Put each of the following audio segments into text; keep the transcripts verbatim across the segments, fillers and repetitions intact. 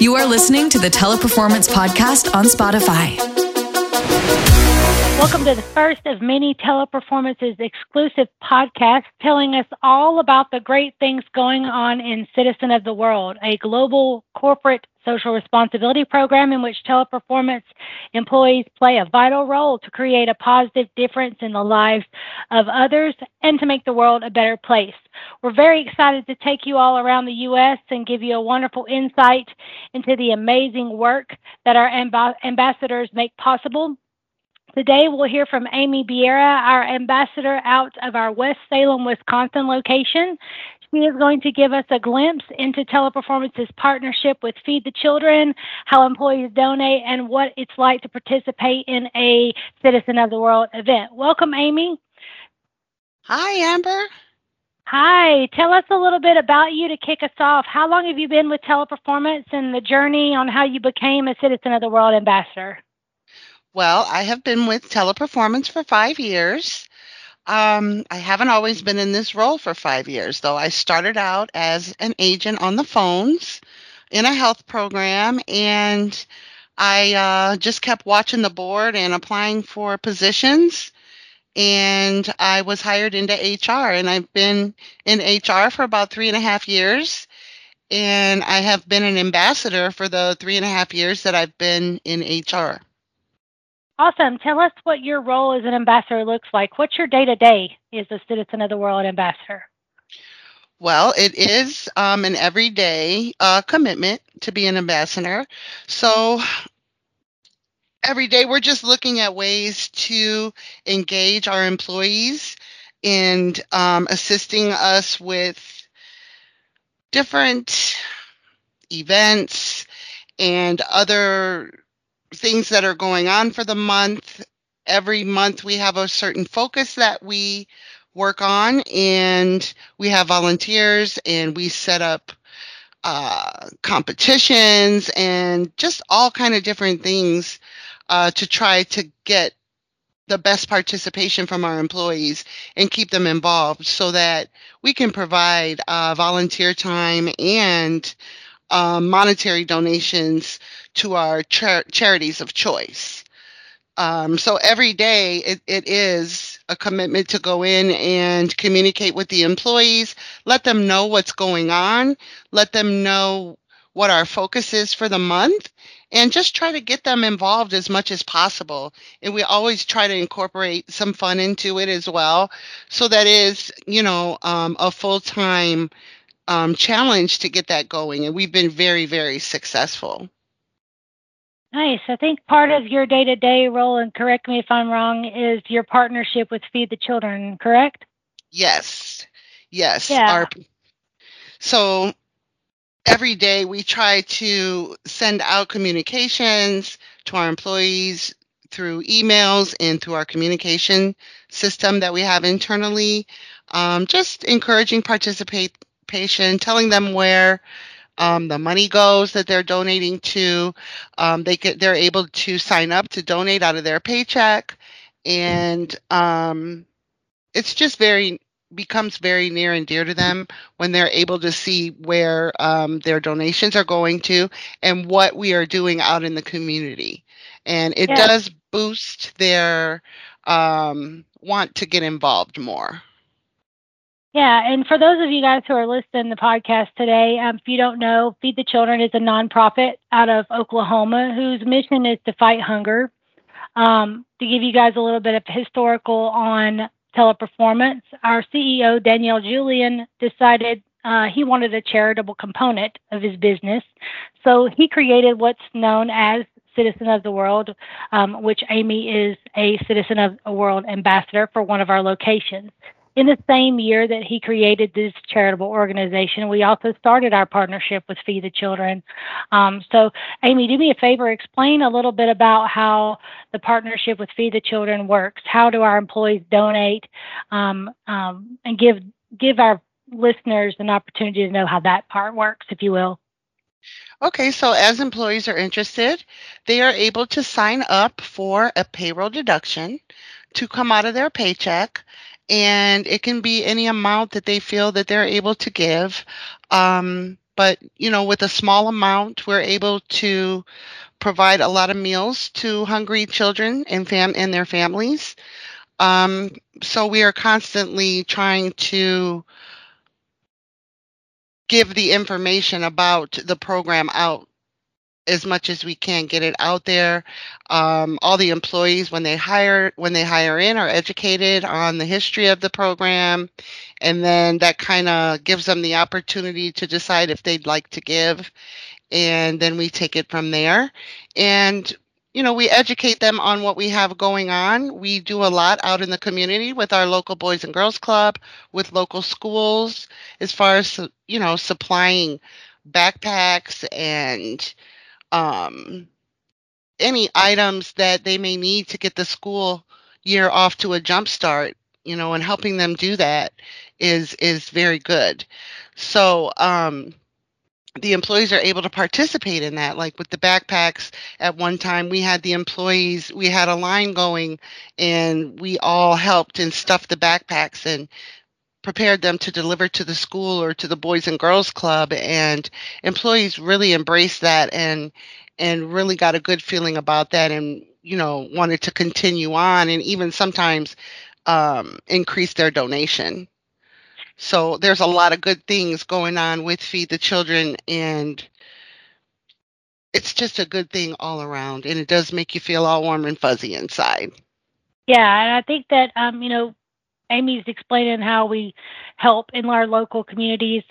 You are listening to the Teleperformance podcast on Spotify. Welcome to the first of many Teleperformance's exclusive podcasts telling us all about the great things going on in Citizen of the World, a global corporate social responsibility program in which Teleperformance employees play a vital role to create a positive difference in the lives of others and to make the world a better place. We're very excited to take you all around the U S and give you a wonderful insight into the amazing work that our amb- ambassadors make possible. Today, we'll hear from Amy Biera, our ambassador out of our West Salem, Wisconsin location. She is going to give us a glimpse into Teleperformance's partnership with Feed the Children, how employees donate, and what it's like to participate in a Citizen of the World event. Welcome, Amy. Hi, Amber. Hi. Tell us a little bit about you to kick us off. How long have you been with Teleperformance and the journey on how you became a Citizen of the World ambassador? Well, I have been with Teleperformance for five years. Um, I haven't always been in this role for five years, though. I started out as an agent on the phones in a health program, and I uh, just kept watching the board and applying for positions, and I was hired into H R, and I've been in H R for about three and a half years, and I have been an ambassador for the three and a half years that I've been in H R. Awesome. Tell us what your role as an ambassador looks like. What's your day-to-day as a Citizen of the World ambassador? Well, it is um, an everyday uh, commitment to be an ambassador. So every day we're just looking at ways to engage our employees and um, assisting us with different events and other things that are going on for the month. Every month we have a certain focus that we work on, and we have volunteers, and we set up uh, competitions and just all kind of different things uh, to try to get the best participation from our employees and keep them involved so that we can provide uh, volunteer time and Uh, monetary donations to our char- charities of choice. Um, so every day it, it is a commitment to go in and communicate with the employees, let them know what's going on, let them know what our focus is for the month, and just try to get them involved as much as possible. And we always try to incorporate some fun into it as well. So that is, you know, um, a full-time Um, challenge to get that going, and we've been very, very successful. Nice. I think part of your day-to-day role, and correct me if I'm wrong, is your partnership with Feed the Children, correct? Yes. Yes. Yeah. Our, so every day we try to send out communications to our employees through emails and through our communication system that we have internally, um, just encouraging participate. Patient, telling them where um, the money goes that they're donating to. Um, they get, they're able to sign up to donate out of their paycheck, and um, it's just very becomes very near and dear to them when they're able to see where um, their donations are going to and what we are doing out in the community. And it yeah. does boost their um, want to get involved more. Yeah, and for those of you guys who are listening to the podcast today, um, if you don't know, Feed the Children is a nonprofit out of Oklahoma whose mission is to fight hunger. Um, to give you guys a little bit of historical on Teleperformance, our C E O, Danielle Julian, decided uh, he wanted a charitable component of his business. So he created what's known as Citizen of the World, um, which Amy is a Citizen of the World ambassador for one of our locations. In the same year that he created this charitable organization, we also started our partnership with Feed the Children. Um, so, Amy, do me a favor, explain a little bit about how the partnership with Feed the Children works. How do our employees donate um, um, and give give our listeners an opportunity to know how that part works, if you will? Okay, so as employees are interested, they are able to sign up for a payroll deduction to come out of their paycheck. And it can be any amount that they feel that they're able to give. Um, But, you know, with a small amount, we're able to provide a lot of meals to hungry children and, fam- and their families. Um, so we are constantly trying to give the information about the program out as much as we can, get it out there. Um, all the employees, when they hire, when they hire in, are educated on the history of the program. And then that kind of gives them the opportunity to decide if they'd like to give. And then we take it from there. And you know, we educate them on what we have going on. We do a lot out in the community with our local Boys and Girls Club, with local schools, as far as, you know, supplying backpacks and um, any items that they may need to get the school year off to a jump start, you know, and helping them do that is is very good. So, um the employees are able to participate in that. Like with the backpacks, at one time we had the employees, we had a line going and we all helped and stuffed the backpacks and prepared them to deliver to the school or to the Boys and Girls Club. And employees really embraced that and and really got a good feeling about that and, you know, wanted to continue on and even sometimes um, increase their donation. So there's a lot of good things going on with Feed the Children, and it's just a good thing all around, and it does make you feel all warm and fuzzy inside. Yeah, and I think that, um, you know, Amy's explaining how we help in our local communities,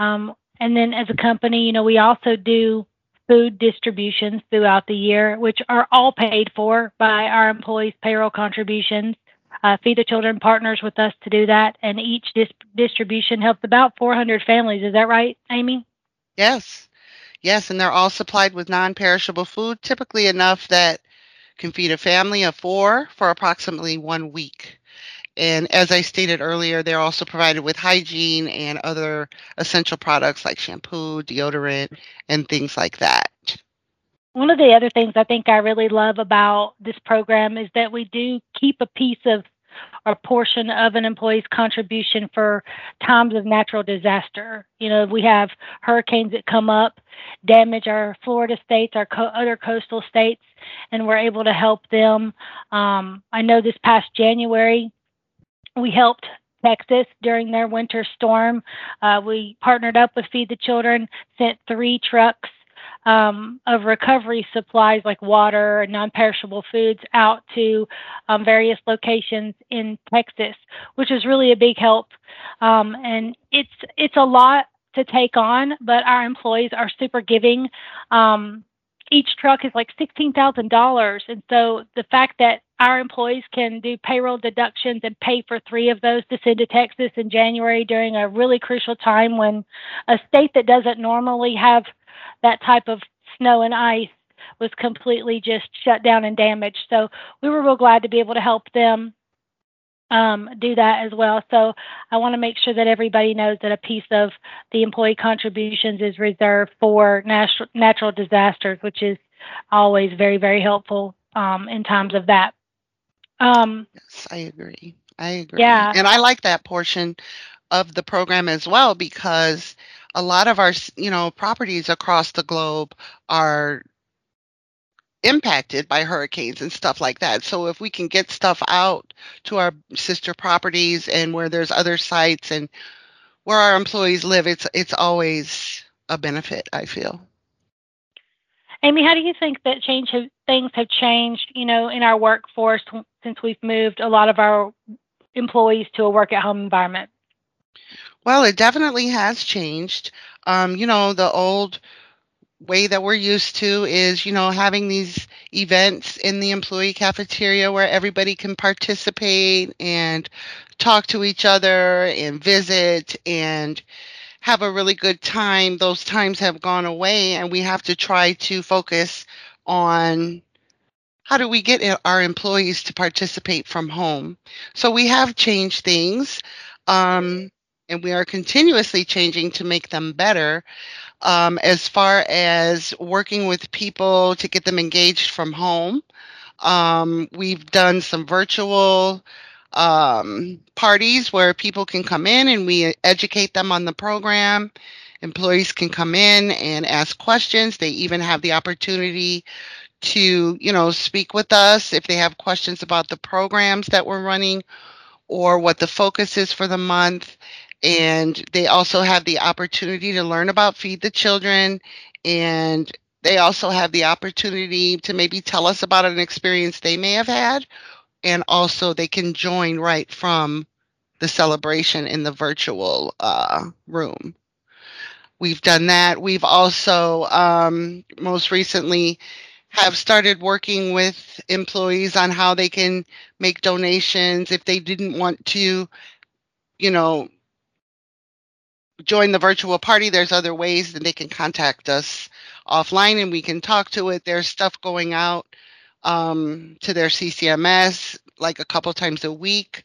um, and then as a company, you know, we also do food distributions throughout the year, which are all paid for by our employees' payroll contributions. Uh, Feed the Children partners with us to do that, and each dis- distribution helps about four hundred families. Is that right, Amy? Yes. Yes, and they're all supplied with non-perishable food, typically enough that can feed a family of four for approximately one week. And as I stated earlier, they're also provided with hygiene and other essential products like shampoo, deodorant, and things like that. One of the other things I think I really love about this program is that we do keep a piece of or portion of an employee's contribution for times of natural disaster. You know, we have hurricanes that come up, damage our Florida states, our co- other coastal states, and we're able to help them. Um, I know this past January, we helped Texas during their winter storm. Uh, we partnered up with Feed the Children, sent three trucks Um, of recovery supplies like water and non-perishable foods out to um, various locations in Texas, which is really a big help. Um, and it's it's a lot to take on, but our employees are super giving. Um, each truck is like sixteen thousand dollars. And so the fact that our employees can do payroll deductions and pay for three of those to send to Texas in January during a really crucial time when a state that doesn't normally have that type of snow and ice was completely just shut down and damaged. So we were real glad to be able to help them um, do that as well. So I want to make sure that everybody knows that a piece of the employee contributions is reserved for natu- natural disasters, which is always very, very helpful um, in times of that. Um, yes, I agree. I agree. Yeah. And I like that portion of the program as well, because a lot of our, you know, properties across the globe are impacted by hurricanes and stuff like that. So if we can get stuff out to our sister properties and where there's other sites and where our employees live, it's it's always a benefit, I feel. Amy, how do you think that change have, things have changed, you know, in our workforce since we've moved a lot of our employees to a work-at-home environment? Well, it definitely has changed. Um, you know, the old way that we're used to is, you know, having these events in the employee cafeteria where everybody can participate and talk to each other and visit and have a really good time. Those times have gone away, and we have to try to focus on how do we get our employees to participate from home. So we have changed things. Um, And we are continuously changing to make them better um, as far as working with people to get them engaged from home. Um, we've done some virtual um, parties where people can come in and we educate them on the program. Employees can come in and ask questions. They even have the opportunity to, you know, speak with us if they have questions about the programs that we're running or what the focus is for the month. And they also have the opportunity to learn about Feed the Children, and they also have the opportunity to maybe tell us about an experience they may have had. And also they can join right from the celebration in the virtual uh, room. We've done that. We've also um, most recently have started working with employees on how they can make donations if they didn't want to, you know, join the virtual party. There's other ways that they can contact us offline and we can talk to it. There's stuff going out um, to their C C M S like a couple times a week.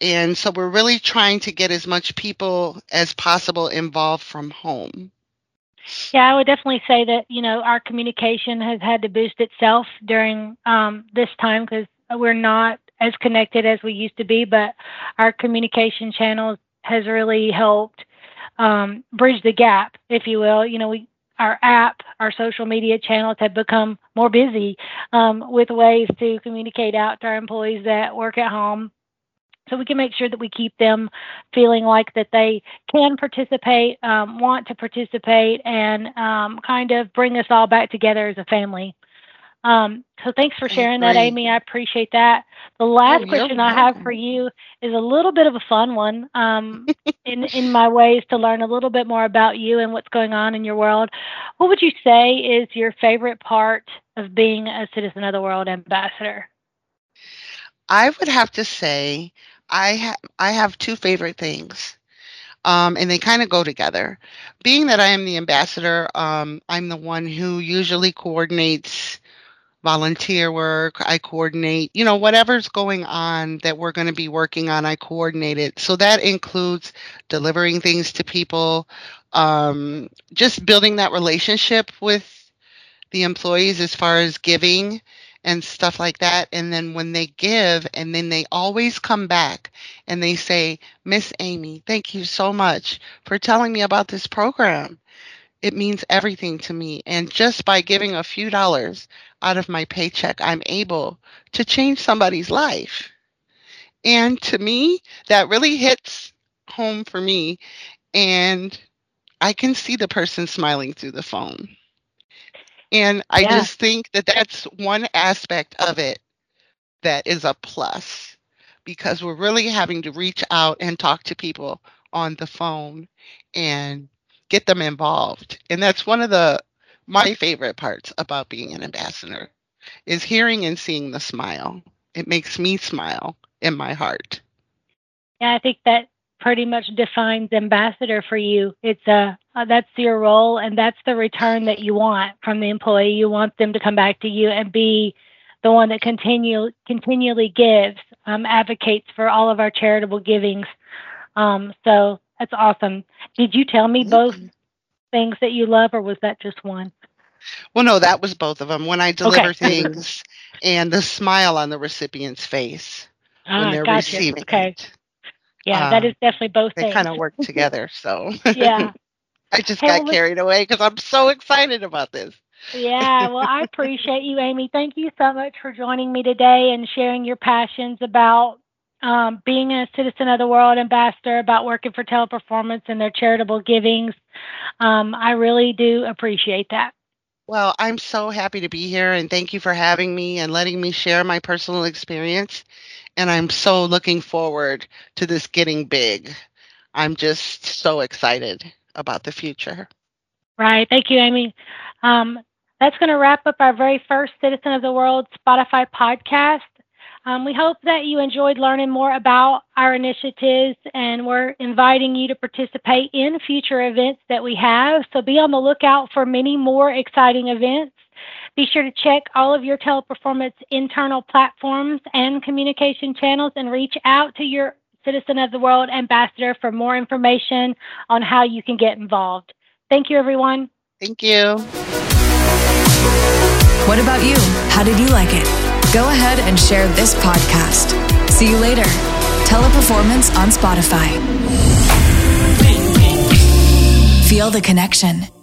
And so we're really trying to get as much people as possible involved from home. Yeah, I would definitely say that, you know, our communication has had to boost itself during um, this time because we're not as connected as we used to be, but our communication channels has really helped um, bridge the gap, if you will. You know, we our app, our social media channels have become more busy um, with ways to communicate out to our employees that work at home. So we can make sure that we keep them feeling like that they can participate, um, want to participate, and um, kind of bring us all back together as a family. Um, so thanks for sharing that, Amy. I appreciate that. The last oh, question I have for you is a little bit of a fun one um, in, in my ways to learn a little bit more about you and what's going on in your world. What would you say is your favorite part of being a Citizen of the World ambassador? I would have to say I, ha- I have two favorite things, um, and they kind of go together. Being that I am the ambassador, um, I'm the one who usually coordinates volunteer work. I coordinate, you know, whatever's going on that we're going to be working on, I coordinate it. So that includes delivering things to people, um, just building that relationship with the employees as far as giving and stuff like that. And then when they give, and then they always come back and they say, Miss Amy, thank you so much for telling me about this program. It means everything to me. And just by giving a few dollars out of my paycheck, I'm able to change somebody's life. And to me, that really hits home for me. And I can see the person smiling through the phone. And I yeah. just think that that's one aspect of it that is a plus, because we're really having to reach out and talk to people on the phone and get them involved. And that's one of the my favorite parts about being an ambassador is hearing and seeing the smile. It makes me smile in my heart. Yeah, I think that pretty much defines ambassador for you. It's a Uh, that's your role, and that's the return that you want from the employee. You want them to come back to you and be the one that continue, continually gives, um, advocates for all of our charitable givings. Um, so that's awesome. Did you tell me both things that you love, or was that just one? Well, no, that was both of them. When I deliver okay. things and the smile on the recipient's face ah, when they're gotcha. receiving okay. it. Yeah, um, that is definitely both they things. They kind of work together, so. Yeah. I just hey, got well, carried away because I'm so excited about this. Yeah, well, I appreciate you, Amy. Thank you so much for joining me today and sharing your passions about um, being a Citizen of the World ambassador, about working for Teleperformance and their charitable givings. Um, I really do appreciate that. Well, I'm so happy to be here, and thank you for having me and letting me share my personal experience. And I'm so looking forward to this getting big. I'm just so excited about the future. Right. Thank you, Amy. Um, that's going to wrap up our very first Citizen of the World Spotify podcast. Um, we hope that you enjoyed learning more about our initiatives, and we're inviting you to participate in future events that we have. So be on the lookout for many more exciting events. Be sure to check all of your Teleperformance internal platforms and communication channels and reach out to your Citizen of the World ambassador for more information on how you can get involved. Thank you, everyone. Thank you. What about you? How did you like it? Go ahead and share this podcast. See you later. Teleperformance on Spotify. Feel Feel the connection.